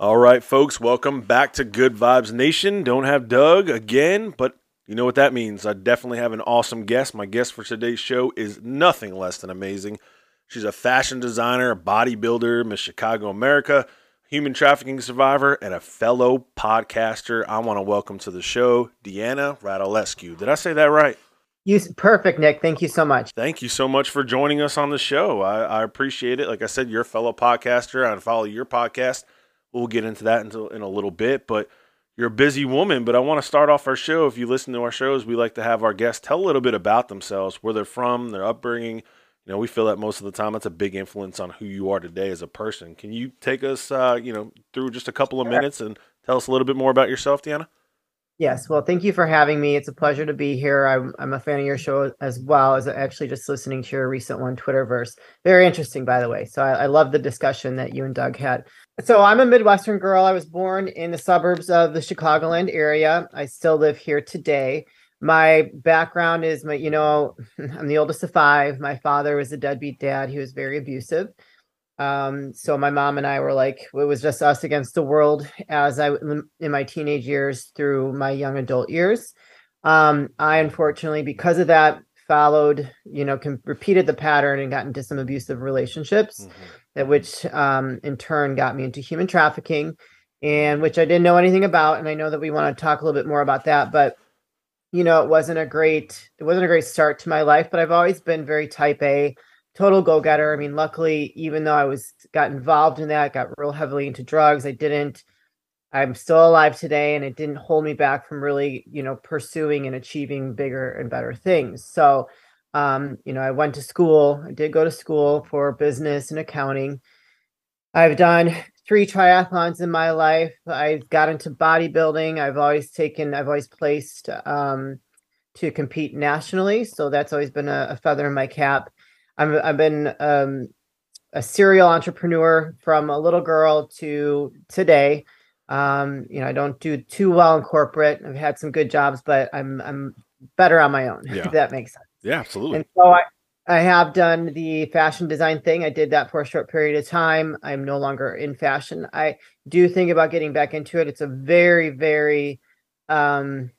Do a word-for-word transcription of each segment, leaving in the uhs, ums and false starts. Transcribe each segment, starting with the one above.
All right, folks, welcome back to Good Vibes Nation. Don't have Doug again, but you know what that means. I definitely have an awesome guest. My guest for today's show is nothing less than amazing. She's a fashion designer, a bodybuilder, Miss Chicago America, human trafficking survivor, and a fellow podcaster. I want to welcome to the show, Deanna Radulescu. Did I say that right? You perfect, Nick. Thank you so much. Thank you so much for joining us on the show. I, I appreciate it. Like I said, you're a fellow podcaster. I follow your podcast. We'll get into that in a little bit, but you're a busy woman. But I want to start off our show. If you listen to our shows, we like to have our guests tell a little bit about themselves, where they're from, their upbringing. You know, we feel that most of the time that's a big influence on who you are today as a person. Can you take us, uh, you know, through just a couple of minutes and tell us a little bit more about yourself, Deanna? Yes. Well, thank you for having me. It's a pleasure to be here. I'm, I'm a fan of your show as well as actually just listening to your recent one, Twitterverse. Very interesting, by the way. So I, I love the discussion that you and Doug had. So I'm a Midwestern girl. I was born in the suburbs of the Chicagoland area. I still live here today. My background is my, you know, I'm the oldest of five. My father was a deadbeat dad. He was very abusive. Um, so my mom and I were like, it was just us against the world as I, in my teenage years through my young adult years. Um, I, unfortunately, because of that, followed, you know, com- repeated the pattern and got into some abusive relationships. Mm-hmm. That which um, in turn got me into human trafficking, and which I didn't know anything about. And I know that we want to talk a little bit more about that, but you know, it wasn't a great, it wasn't a great start to my life, but I've always been very type A, total go-getter. I mean, luckily, even though I was got involved in that, got real heavily into drugs, I didn't, I'm still alive today, and it didn't hold me back from really, you know, pursuing and achieving bigger and better things. So Um, you know, I went to school, I did go to school for business and accounting. I've done three triathlons in my life. I've got into bodybuilding. I've always taken, I've always placed um, to compete nationally. So that's always been a, a feather in my cap. I'm, I've been um, a serial entrepreneur from a little girl to today. Um, you know, I don't do too well in corporate. I've had some good jobs, but I'm, I'm better on my own, yeah. If that makes sense. Yeah, absolutely. And so I, I have done the fashion design thing. I did that for a short period of time. I'm no longer in fashion. I do think about getting back into it. It's a very, very um,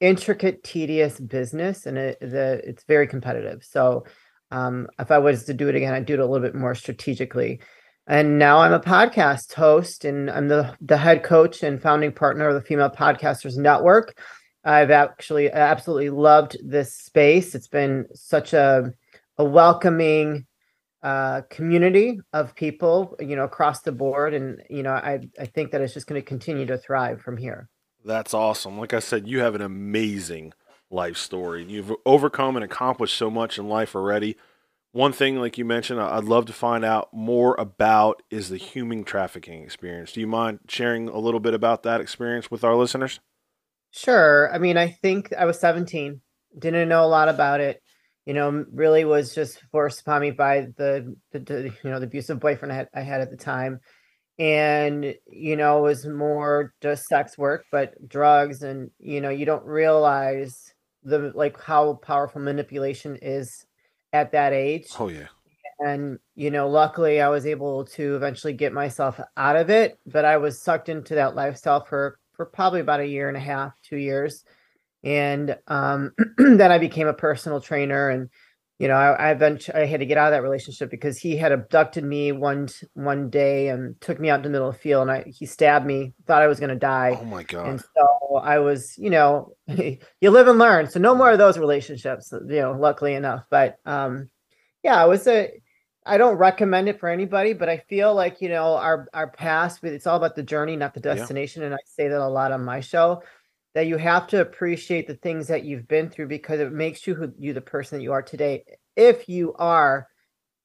intricate, tedious business, and it, the, it's very competitive. So um, if I was to do it again, I'd do it a little bit more strategically. And now I'm a podcast host, and I'm the, the head coach and founding partner of the Female Podcasters Network. I've actually absolutely loved this space. It's been such a, a welcoming uh, community of people, you know, across the board. And, you know, I, I think that it's just going to continue to thrive from here. That's awesome. Like I said, you have an amazing life story. You've overcome and accomplished so much in life already. One thing, like you mentioned, I'd love to find out more about is the human trafficking experience. Do you mind sharing a little bit about that experience with our listeners? Sure. I mean, I think I was seventeen, didn't know a lot about it, you know, really was just forced upon me by the, the, the you know, the abusive boyfriend I had, I had at the time. And, you know, it was more just sex work, but drugs. And, you know, you don't realize the, like how powerful manipulation is at that age. Oh yeah. And, you know, luckily I was able to eventually get myself out of it, but I was sucked into that lifestyle for for probably about a year and a half, two years. And um, then I became a personal trainer. And, you know, I, I eventually I had to get out of that relationship because he had abducted me one one day and took me out in the middle of the field. And I, he stabbed me, thought I was going to die. Oh, my God. And so I was, you know, you live and learn. So no more of those relationships, you know, luckily enough. But, um, yeah, I was a... I don't recommend it for anybody, but I feel like, you know, our, our past, it's all about the journey, not the destination. Yeah. And I say that a lot on my show, that you have to appreciate the things that you've been through because it makes you who you, the person that you are today. If you are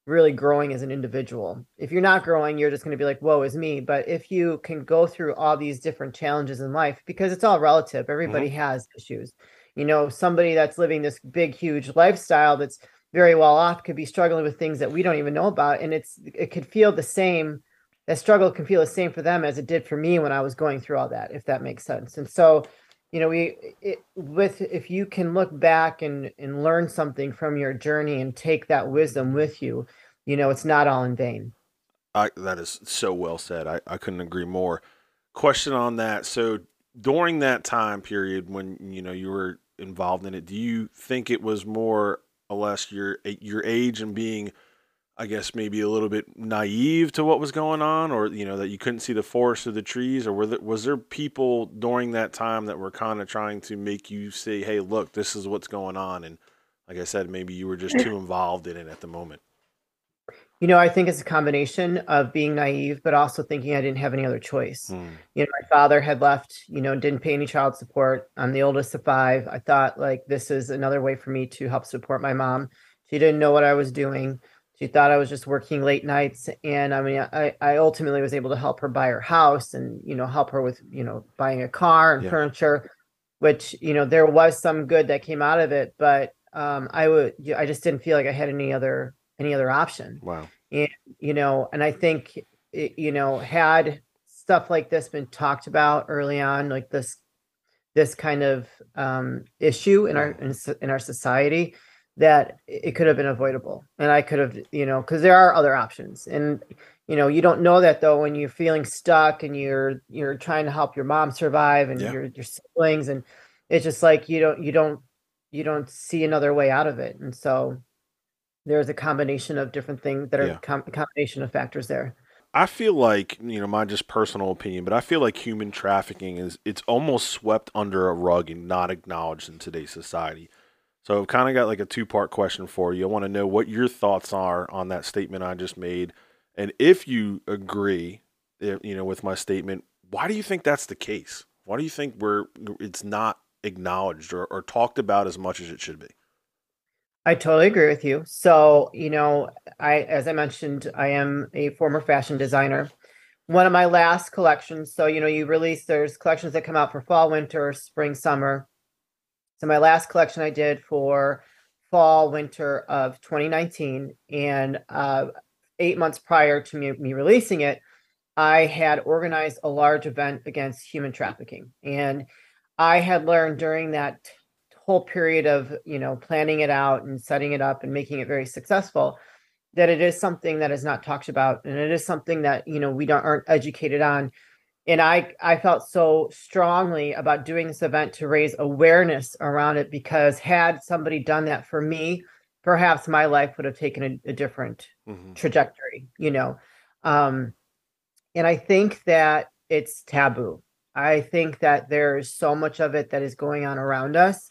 really growing as an individual, if you're not growing, you're just going to be like, woe is me. But if you can go through all these different challenges in life, because it's all relative, everybody mm-hmm. has issues, you know, somebody that's living this big, huge lifestyle that's very well off could be struggling with things that we don't even know about. And it's, it could feel the same, that struggle can feel the same for them as it did for me when I was going through all that, if that makes sense. And so, you know, we, it, with, if you can look back and, and learn something from your journey and take that wisdom with you, you know, it's not all in vain. I, that is so well said. I, I couldn't agree more. question on that. So during that time period when, you know, you were involved in it, do you think it was more or less your your age and being, I guess, maybe a little bit naive to what was going on, or, you know, that you couldn't see the forest or the trees, or were there, was there people during that time that were kind of trying to make you say, hey, look, this is what's going on? And like I said, maybe you were just too involved in it at the moment. You know, I think it's a combination of being naive, but also thinking I didn't have any other choice. Mm. You know, my father had left, you know, didn't pay any child support. I'm the oldest of five. I thought, like, this is another way for me to help support my mom. She didn't know what I was doing. She thought I was just working late nights. And I mean, I, I ultimately was able to help her buy her house and, you know, help her with, you know, buying a car and yeah. furniture, which, you know, there was some good that came out of it. But um, I would, I just didn't feel like I had any other, any other option. Wow. And, you know, and I think, it, you know, had stuff like this been talked about early on, like this, this kind of um, issue in our, in, in our society, that it could have been avoidable. And I could have, you know, because there are other options. And, you know, you don't know that, though, when you're feeling stuck and you're you're trying to help your mom survive and yeah. your your siblings. And it's just like you don't you don't you don't see another way out of it. And so there's a combination of different things that are yeah. com- a combination of factors there. I feel like, you know, my just personal opinion, but I feel like human trafficking is it's almost swept under a rug and not acknowledged in today's society. So I've kind of got like a two-part question for you. I want to know what your thoughts are on that statement I just made. And if you agree, if, you know, with my statement, why do you think that's the case? Why do you think we're it's not acknowledged or, or talked about as much as it should be? I totally agree with you. So, you know, I, as I mentioned, I am a former fashion designer. One of my last collections. So, you know, you release, there's collections that come out for fall, winter, spring, summer. So my last collection I did for fall, winter of twenty nineteen, and uh, eight months prior to me, me releasing it, I had organized a large event against human trafficking. And I had learned during that whole period of, you know, planning it out and setting it up and making it very successful, that it is something that is not talked about. And it is something that, you know, we don't aren't educated on. And I, I felt so strongly about doing this event to raise awareness around it, because had somebody done that for me, perhaps my life would have taken a, a different mm-hmm. trajectory, you know. Um, and I think that it's taboo. I think that there's so much of it that is going on around us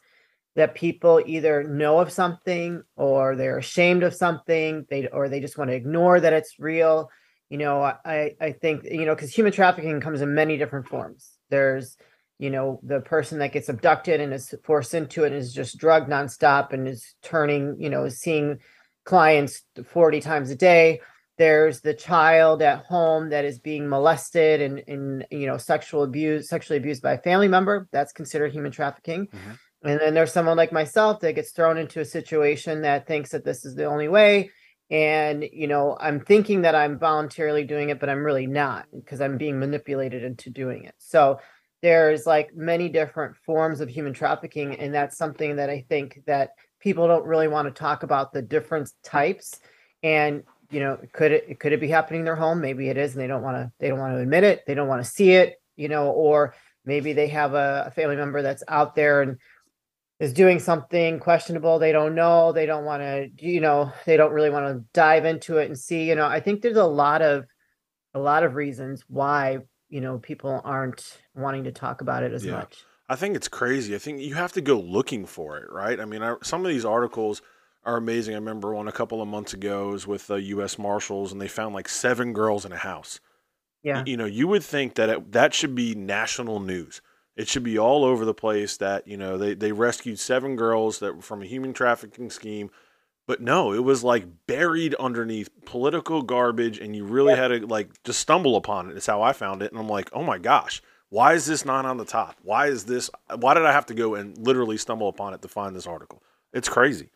that people either know of something, or they're ashamed of something, they or they just want to ignore that it's real. You know, I, I think, you know, because human trafficking comes in many different forms. There's, you know, the person that gets abducted and is forced into it and is just drugged nonstop and is turning, you know, seeing clients forty times a day. There's the child at home that is being molested and, and you know, sexual abuse, sexually abused by a family member. That's considered human trafficking. Mm-hmm. And then there's someone like myself that gets thrown into a situation that thinks that this is the only way. And, you know, I'm thinking that I'm voluntarily doing it, but I'm really not, because I'm being manipulated into doing it. So there's like many different forms of human trafficking. And that's something that I think that people don't really want to talk about, the different types. And, you know, could it, could it be happening in their home? Maybe it is. And they don't want to, they don't want to admit it. They don't want to see it, you know, or maybe they have a, a family member that's out there and is doing something questionable. They don't know. They don't want to, you know, they don't really want to dive into it and see, you know. I think there's a lot of, a lot of reasons why, you know, people aren't wanting to talk about it as yeah. much. I think it's crazy. I think you have to go looking for it, right? I mean, I, some of these articles are amazing. I remember one a couple of months ago was with the U S Marshals, and they found like seven girls in a house. Yeah. You, you know, you would think that it, that should be national news. It should be all over the place that, you know, they, they rescued seven girls that were from a human trafficking scheme. But no, it was like buried underneath political garbage, and you really yeah. had to like just stumble upon it. It's how I found it. And I'm like, oh my gosh, why is this not on the top? Why is this? Why did I have to go and literally stumble upon it to find this article? It's crazy.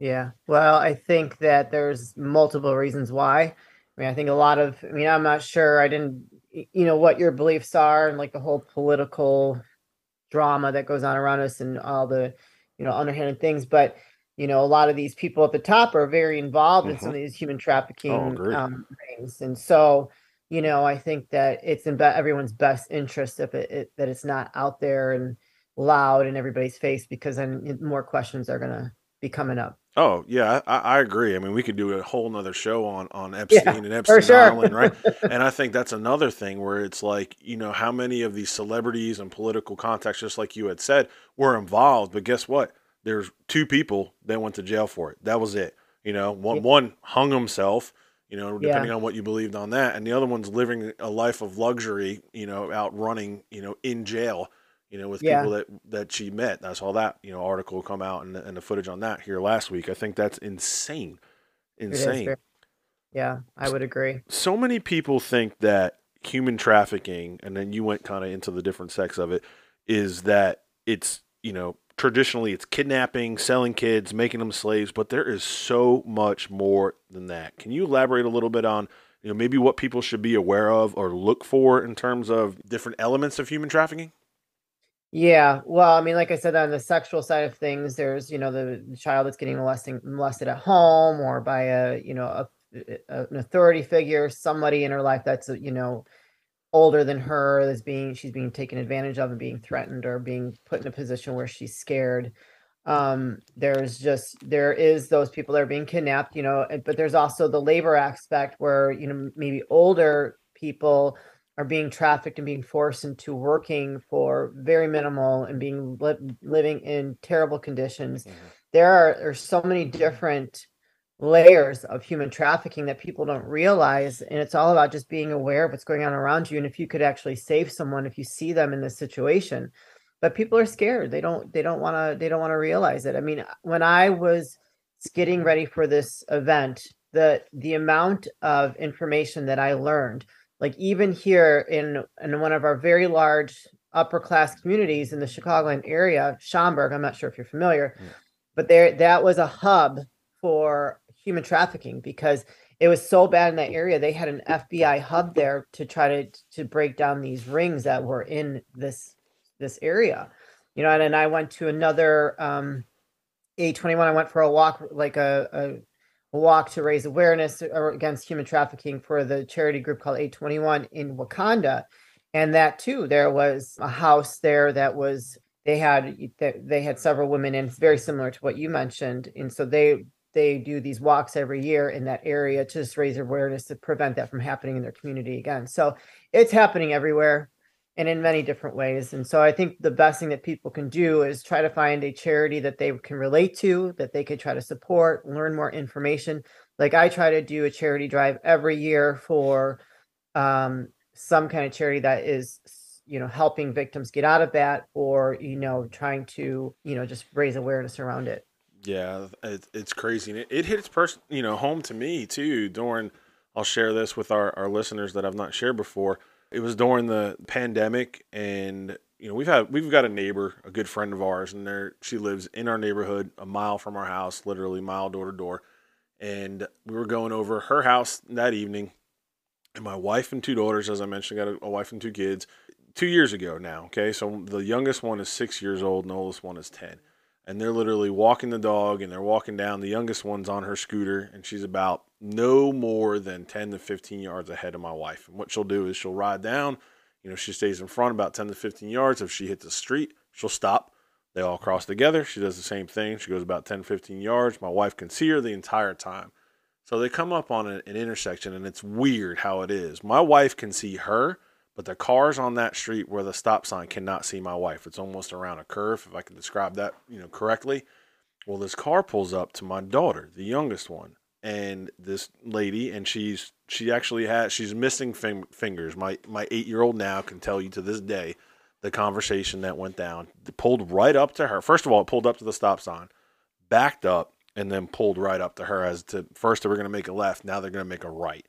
Yeah. Well, I think that there's multiple reasons why. I mean, I think a lot of, I mean, I'm not sure. I didn't, you know, what your beliefs are and like the whole political drama that goes on around us and all the, you know, underhanded things. But, you know, a lot of these people at the top are very involved mm-hmm. in some of these human trafficking oh, um, things. And so, you know, I think that it's in be- everyone's best interest if it, it, that it's not out there and loud in everybody's face, because then more questions are going to be coming up. Oh yeah, I, I agree. I mean, we could do a whole nother show on, on Epstein yeah, and Epstein sure. Island, right? And I think that's another thing where it's like, you know, how many of these celebrities and political contacts, just like you had said, were involved, but guess what? There's two people that went to jail for it. That was it. You know, one, yeah. one hung himself, you know, depending yeah. on what you believed on that. And the other one's living a life of luxury, you know, out running, you know, in jail, you know, with yeah. people that, that she met. And I saw that, you know, article come out and, and the footage on that here last week. I think that's insane. Insane. Yeah, I would agree. So many people think that human trafficking, and then you went kind of into the different sects of it, is that it's, you know, traditionally it's kidnapping, selling kids, making them slaves, but there is so much more than that. Can you elaborate a little bit on, you know, maybe what people should be aware of or look for in terms of different elements of human trafficking? Yeah. Well, I mean, like I said, on the sexual side of things, there's, you know, the, the child that's getting molesting, molested at home or by a, you know, a, a, an authority figure, somebody in her life that's, you know, older than her, that's being, she's being taken advantage of and being threatened or being put in a position where she's scared. Um, there's just, there is those people that are being kidnapped, you know, but there's also the labor aspect where, you know, maybe older people are being trafficked and being forced into working for very minimal and being li- living in terrible conditions. Mm-hmm. There are, there's so many different layers of human trafficking that people don't realize, and it's all about just being aware of what's going on around you and if you could actually save someone if you see them in this situation. But people are scared. They don't they don't want to they don't want to realize it. I mean, when I was getting ready for this event, the the amount of information that I learned, like even here in in one of our very large upper class communities in the Chicagoland area, Schaumburg, I'm not sure if you're familiar, yeah. but there that was a hub for human trafficking because it was so bad in that area. They had an F B I hub there to try to, to break down these rings that were in this, this area, you know, and, and I went to another, um, A twenty-one. I went for a walk, like a, a walk to raise awareness against human trafficking for the charity group called A twenty-one in Wakanda. And that too, there was a house there that was, they had, they had several women in, very similar to what you mentioned. And so they, They do these walks every year in that area to just raise awareness to prevent that from happening in their community again. So it's happening everywhere and in many different ways. And so I think the best thing that people can do is try to find a charity that they can relate to, that they could try to support, learn more information. Like I try to do a charity drive every year for um, some kind of charity that is, you know, helping victims get out of that or, you know, trying to, you know, just raise awareness around it. Yeah, it, it's crazy. And it, it hits person, you know, home to me too. During, I'll share this with our, our listeners that I've not shared before. It was during the pandemic, and you know, we've had we've got a neighbor, a good friend of ours, and there she lives in our neighborhood, a mile from our house, literally mile door to door. And we were going over her house that evening, and my wife and two daughters, as I mentioned, got a, a wife and two kids, two years ago now. Okay, so the youngest one is six years old, and the oldest one is ten. And they're literally walking the dog and they're walking down. The youngest one's on her scooter and she's about no more than ten to fifteen yards ahead of my wife. And what she'll do is she'll ride down. You know, she stays in front about ten to fifteen yards. If she hits the street, she'll stop. They all cross together. She does the same thing. She goes about ten, fifteen yards. My wife can see her the entire time. So they come up on an, an intersection and it's weird how it is. My wife can see her, but the cars on that street where the stop sign cannot see my wife. It's almost around a curve, if I can describe that, you know, correctly. Well, this car pulls up to my daughter, the youngest one, and this lady, and she's she actually has she's missing fing- fingers. My my eight year old now can tell you to this day the conversation that went down. It pulled right up to her. First of all, it pulled up to the stop sign, backed up, and then pulled right up to her. As to first they were going to make a left, now they're going to make a right.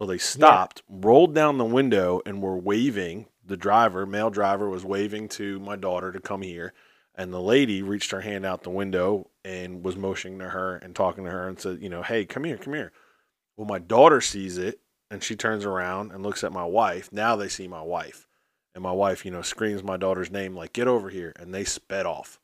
So they stopped, yeah. rolled down the window, and were waving. The driver, male driver, was waving to my daughter to come here. And the lady reached her hand out the window and was motioning to her and talking to her and said, you know, hey, come here, come here. Well, my daughter sees it, and she turns around and looks at my wife. Now they see my wife. And my wife, you know, screams my daughter's name like, get over here. And they sped off.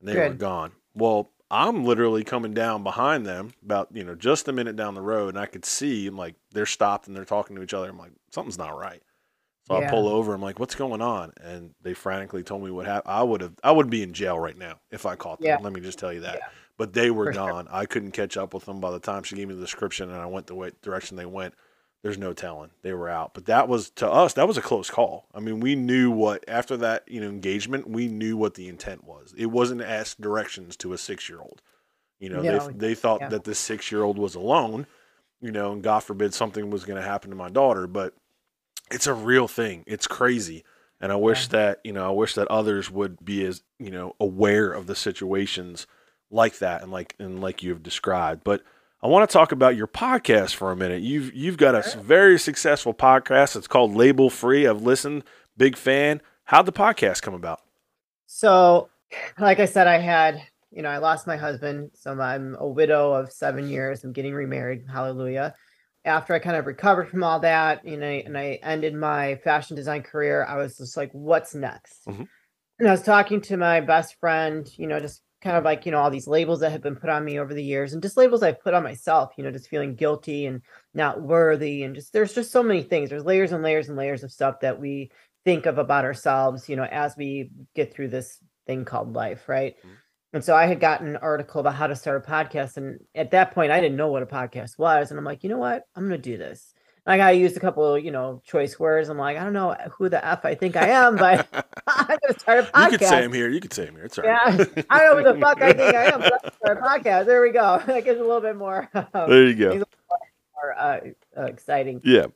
And they Good. were gone. Well, I'm literally coming down behind them about, you know, just a minute down the road, and I could see, I'm like, they're stopped and they're talking to each other. I'm like, something's not right. So yeah. I pull over. I'm like, what's going on? And they frantically told me what happened. I would have, I would be in jail right now if I caught them. Yeah. Let me just tell you that. Yeah. But they were For gone. Sure. I couldn't catch up with them by the time she gave me the description, and I went the way direction they went. There's no telling. They were out. But that was, to us, that was a close call. I mean, we knew what, after that, you know, engagement, we knew what the intent was. It wasn't asked directions to a six-year-old. You know, no, they they thought yeah. that the six-year-old was alone, you know, and God forbid something was going to happen to my daughter. But it's a real thing. It's crazy. And I wish yeah. that, you know, I wish that others would be as, you know, aware of the situations like that and like, and like you've described. But I want to talk about your podcast for a minute. You've you've got a very successful podcast. It's called Label Free. I've listened, big fan. How'd the podcast come about? So, like I said, I had, you know, I lost my husband. So I'm a widow of seven years. I'm getting remarried. Hallelujah. After I kind of recovered from all that, you know, and I ended my fashion design career, I was just like, what's next? Mm-hmm. And I was talking to my best friend, you know, just kind of like, you know, all these labels that have been put on me over the years, and just labels I've put on myself, you know, just feeling guilty and not worthy. And just, there's just so many things. There's layers and layers and layers of stuff that we think of about ourselves, you know, as we get through this thing called life. Right. Mm-hmm. And so I had gotten an article about how to start a podcast. And at that point I didn't know what a podcast was. And I'm like, you know what, I'm going to do this. And I got to use a couple of, you know, choice words. I'm like, I don't know who the F I think I am, but I'm going to start a podcast. You could say I'm here. You could say I'm here. It's all right. Yeah. I don't know who the fuck I think I am, but I'm going to start a podcast. There we go. That gives a little bit more. Um, there you go. More uh, uh, exciting. Yeah.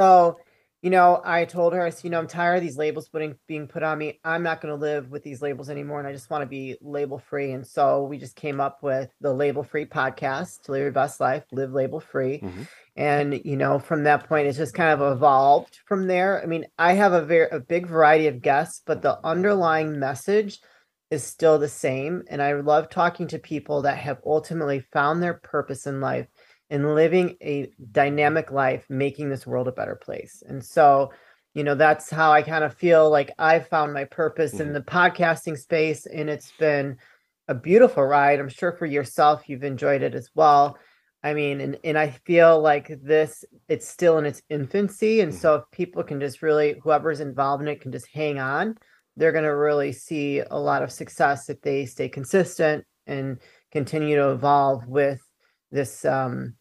So, you know, I told her, I said, you know, I'm tired of these labels putting, being put on me. I'm not going to live with these labels anymore. And I just want to be label free. And so we just came up with the Label Free podcast, to live your best life, live label free. Mm-hmm. And, you know, from that point, it's just kind of evolved from there. I mean, I have a very, a big variety of guests, but the underlying message is still the same. And I love talking to people that have ultimately found their purpose in life and living a dynamic life, making this world a better place. And so, you know, that's how I kind of feel like I found my purpose mm-hmm. in the podcasting space. And it's been a beautiful ride. I'm sure for yourself, you've enjoyed it as well. I mean, and, and I feel like this, it's still in its infancy. And mm-hmm. so if people can just really, whoever's involved in it can just hang on, they're going to really see a lot of success if they stay consistent and continue to evolve with this, um,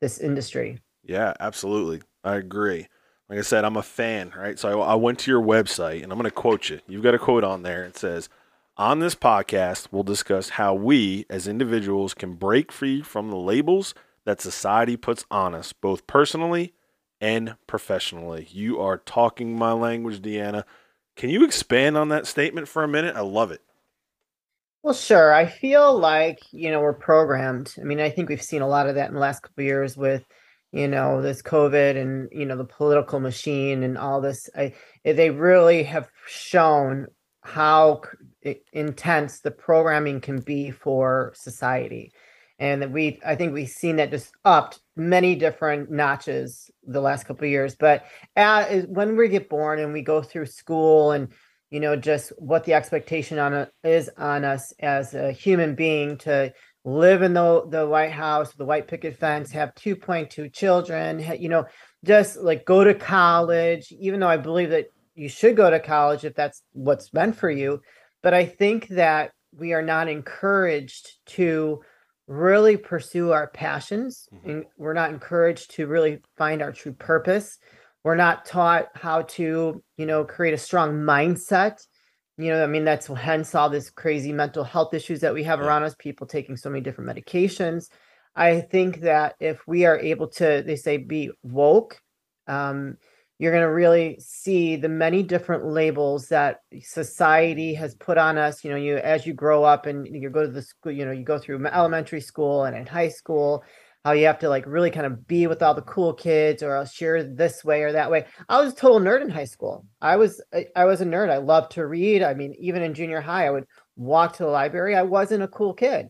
this industry. Yeah, absolutely. I agree. Like I said, I'm a fan, right? So I, I went to your website and I'm going to quote you. You've got a quote on there. It says, on this podcast, we'll discuss how we as individuals can break free from the labels that society puts on us, both personally and professionally. You are talking my language, Deanna. Can you expand on that statement for a minute? I love it. Well, sure. I feel like, you know, we're programmed. I mean, I think we've seen a lot of that in the last couple of years with, you know, this COVID and, you know, the political machine and all this. I, they really have shown how intense the programming can be for society. And that we, I think we've seen that just upped many different notches the last couple of years. But as, when we get born and we go through school and, you know, just what the expectation on a, is on us as a human being to live in the the White House, the white picket fence, have two point two children, you know, just like go to college, even though I believe that you should go to college if that's what's meant for you. But I think that we are not encouraged to really pursue our passions, and we're not encouraged to really find our true purpose. We're not taught how to, you know, create a strong mindset. You know, I mean, that's hence all this crazy mental health issues that we have around us, people taking so many different medications. I think that if we are able to, they say, be woke, um, you're going to really see the many different labels that society has put on us. You know, you, as you grow up and you go to the school, you know, you go through elementary school and in high school, how you have to like really kind of be with all the cool kids, or else you're this way or that way. I was a total nerd in high school. I was, I was a nerd. I loved to read. I mean, even in junior high, I would walk to the library. I wasn't a cool kid,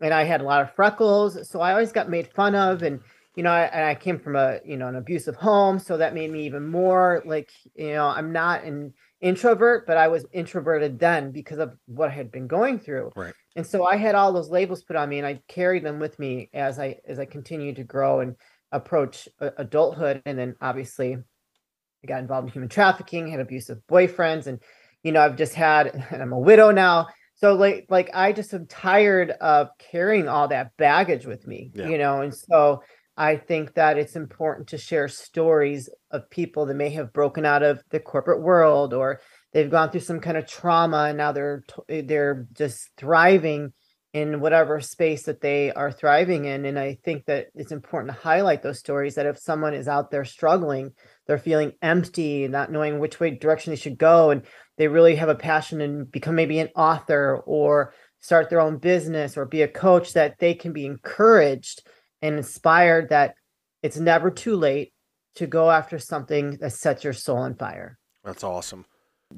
and I had a lot of freckles. So I always got made fun of. And, you know, I, and I came from a, you know, an abusive home. So that made me even more like, you know, I'm not an introvert, but I was introverted then because of what I had been going through. Right. And so I had all those labels put on me, and I carried them with me as I as I continued to grow and approach adulthood. And then obviously I got involved in human trafficking, had abusive boyfriends, and you know, I've just had, and I'm a widow now. So like like I just am tired of carrying all that baggage with me, yeah. you know. And so I think that it's important to share stories of people that may have broken out of the corporate world, or they've gone through some kind of trauma, and now they're they're just thriving in whatever space that they are thriving in. And I think that it's important to highlight those stories, that if someone is out there struggling, they're feeling empty, not knowing which way direction they should go, and they really have a passion and become maybe an author or start their own business or be a coach, that they can be encouraged and inspired that it's never too late to go after something that sets your soul on fire. That's awesome.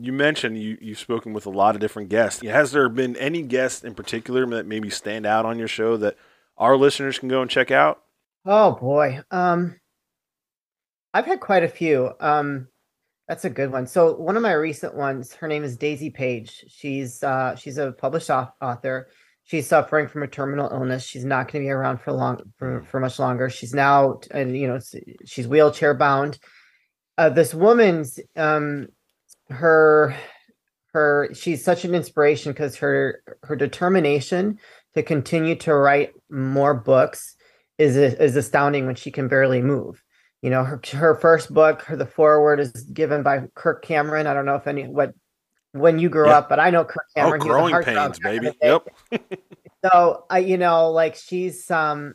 You mentioned you, you've spoken with a lot of different guests. Has there been any guests in particular that maybe stand out on your show that our listeners can go and check out? Oh, boy. Um, I've had quite a few. Um, that's a good one. So one of my recent ones, her name is Daisy Page. She's uh, she's a published author. She's suffering from a terminal illness. She's not going to be around for long for, for much longer. She's now, and you know, she's wheelchair bound. Uh, this woman's... Um, Her, her, she's such an inspiration because her, her determination to continue to write more books is is astounding when she can barely move. You know, her her first book, her the foreword is given by Kirk Cameron. I don't know if any what when you grew yep. up, but I know Kirk Cameron. Oh, growing pains, baby. Yep. So I, you know, like she's um,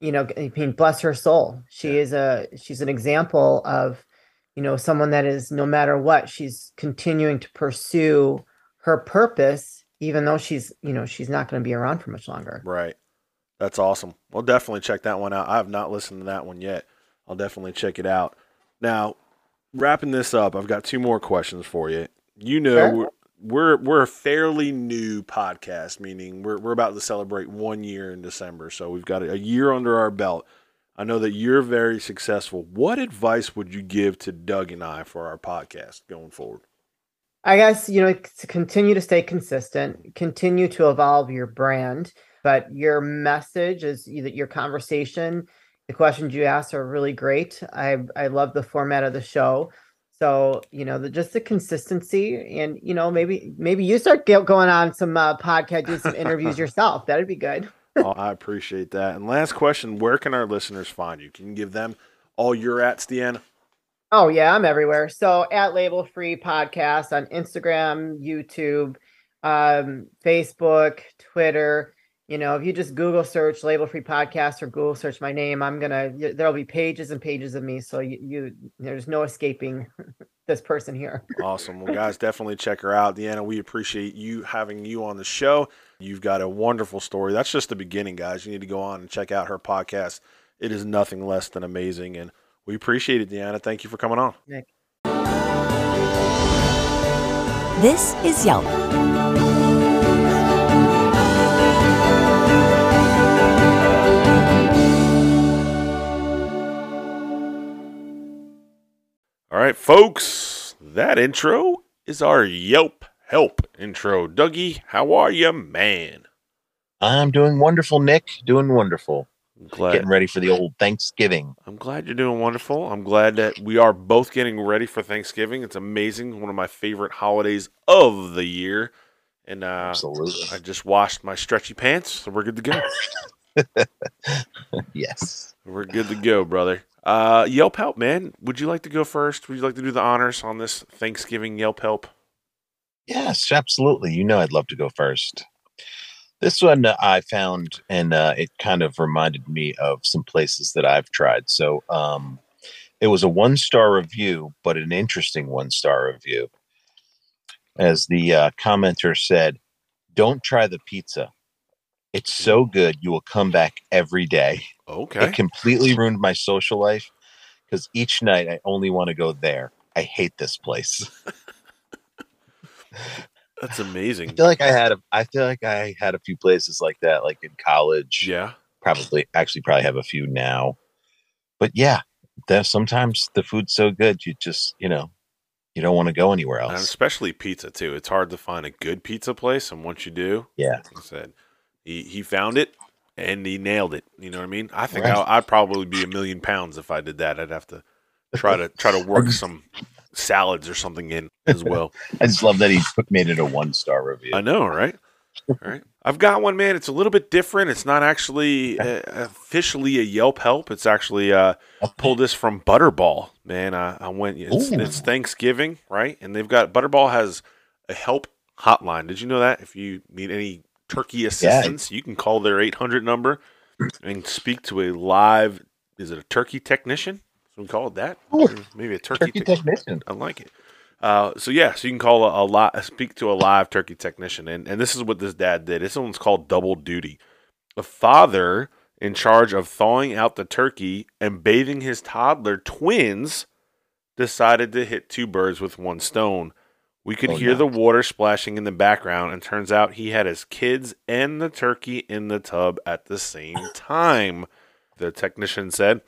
you know, I mean, bless her soul. She yeah. is a she's an example of. You know, someone that is, no matter what, she's continuing to pursue her purpose, even though she's, you know, she's not going to be around for much longer. Right. That's awesome. Well, definitely check that one out. I have not listened to that one yet. I'll definitely check it out. Now, wrapping this up, I've got two more questions for you. You know, sure. we're, we're, we're a fairly new podcast, meaning we're, we're about to celebrate one year in December. So we've got a year under our belt. I know that you're very successful. What advice would you give to Doug and I for our podcast going forward? I guess, you know, to continue to stay consistent, continue to evolve your brand, but your message is that your conversation, the questions you ask are really great. I I love the format of the show. So, you know, the, just the consistency, and, you know, maybe, maybe you start going on some uh, podcast, do some interviews yourself. That'd be good. Oh, I appreciate that. And last question, where can our listeners find you? Can you give them all your ats, Deanna? Oh, yeah, I'm everywhere. So at Label Free Podcast on Instagram, YouTube, um, Facebook, Twitter. You know, if you just Google search Label Free Podcast or Google search my name, I'm going to, there'll be pages and pages of me. So you, you there's no escaping this person here. Awesome. Well, guys, definitely check her out. Deanna, we appreciate you having you on the show. You've got a wonderful story. That's just the beginning, guys. You need to go on and check out her podcast. It is nothing less than amazing. And we appreciate it, Deanna. Thank you for coming on. Nick. This is Yelp. All right, folks, that intro is our Yelp Help intro. Dougie, how are you, man? I'm doing wonderful, Nick. Doing wonderful. I'm glad. Getting ready for the old Thanksgiving. I'm glad you're doing wonderful. I'm glad that we are both getting ready for Thanksgiving. It's amazing. One of my favorite holidays of the year. And uh, absolutely. I just washed my stretchy pants, so we're good to go. Yes. We're good to go, brother. Uh, Yelp Help, man. Would you like to go first? Would you like to do the honors on this Thanksgiving Yelp Help? Yes, absolutely. You know, I'd love to go first. This one uh, I found, and uh, it kind of reminded me of some places that I've tried. So um, it was a one-star review, but an interesting one-star review. As the uh, commenter said, don't try the pizza. It's so good, you will come back every day. Okay. It completely ruined my social life because each night I only want to go there. I hate this place. That's amazing. I feel like I had a, I feel like I had a few places like that, like in college. Yeah, probably actually probably have a few now, but yeah, sometimes the food's so good. You just, you know, You don't want to go anywhere else. And especially pizza, too. It's hard to find a good pizza place. And once you do, yeah, like I said, he, he found it and he nailed it. You know what I mean? I think right. I'll, I'd probably be a million pounds if I did that. I'd have to try to try to work some salads or something in as well. I just love that he made it a one-star review. I know, right? All right. I've got one, man. It's a little bit different. It's not actually uh, officially a Yelp Help. It's actually uh, pulled this from Butterball, man. I, I went. It's, it's Thanksgiving, right? And they've got Butterball has a help hotline. Did you know that? If you need any turkey assistance, yeah. you can call their eight hundred number and speak to a live. Is it a turkey technician? Should we call it that? Ooh. Maybe a turkey, turkey te- technician. I like it. Uh, so yeah, so you can call a, a lot, speak to a live turkey technician, and, and this is what this dad did. This one's called Double Duty. A father in charge of thawing out the turkey and bathing his toddler twins decided to hit two birds with one stone. We could oh, hear yeah. the water splashing in the background, and turns out he had his kids and the turkey in the tub at the same time. The technician said,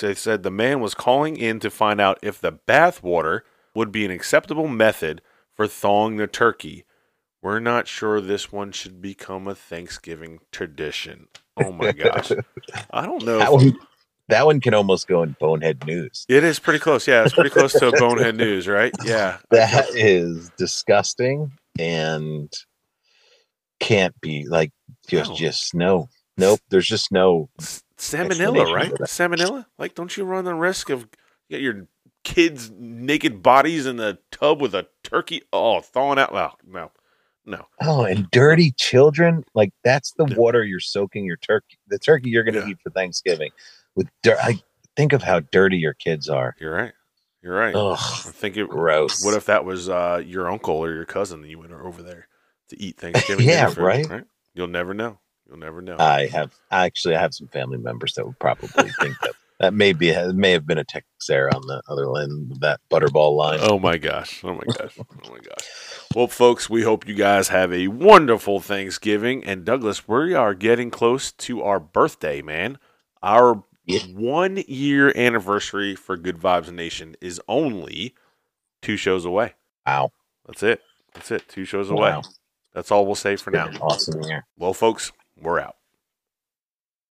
they said the man was calling in to find out if the bath water would be an acceptable method for thawing the turkey. We're not sure this one should become a Thanksgiving tradition. Oh my gosh. I don't know. That one, that one can almost go in Bonehead News. It is pretty close. Yeah, it's pretty close to Bonehead News, right? Yeah. That is disgusting and can't be like, there's no. just no, nope. There's just no. Salmonella, right? Salmonella? Like, don't you run the risk of get your kids' naked bodies in the tub with a turkey? Oh, thawing out. Oh, no, no. Oh, and dirty children. Like, that's the water you're soaking your turkey. The turkey you're going to yeah. eat for Thanksgiving with dirt. I think of how dirty your kids are. You're right. You're right. Ugh, I think it gross. What if that was uh, your uncle or your cousin that you went over there to eat Thanksgiving? yeah, dinner for, right? right. You'll never know. You'll never know. I have actually. I have some family members that would probably think that. That may be it may have been a Texera on the other end of that Butterball line. Oh my gosh. Oh my gosh. Oh my gosh. Well, folks, we hope you guys have a wonderful Thanksgiving. And Douglas, we are getting close to our birthday, man. Our yeah. one year anniversary for Good Vibes Nation is only two shows away. Wow. That's it. That's it. Two shows wow. away. That's all we'll say for now. Awesome year. Well, folks, we're out.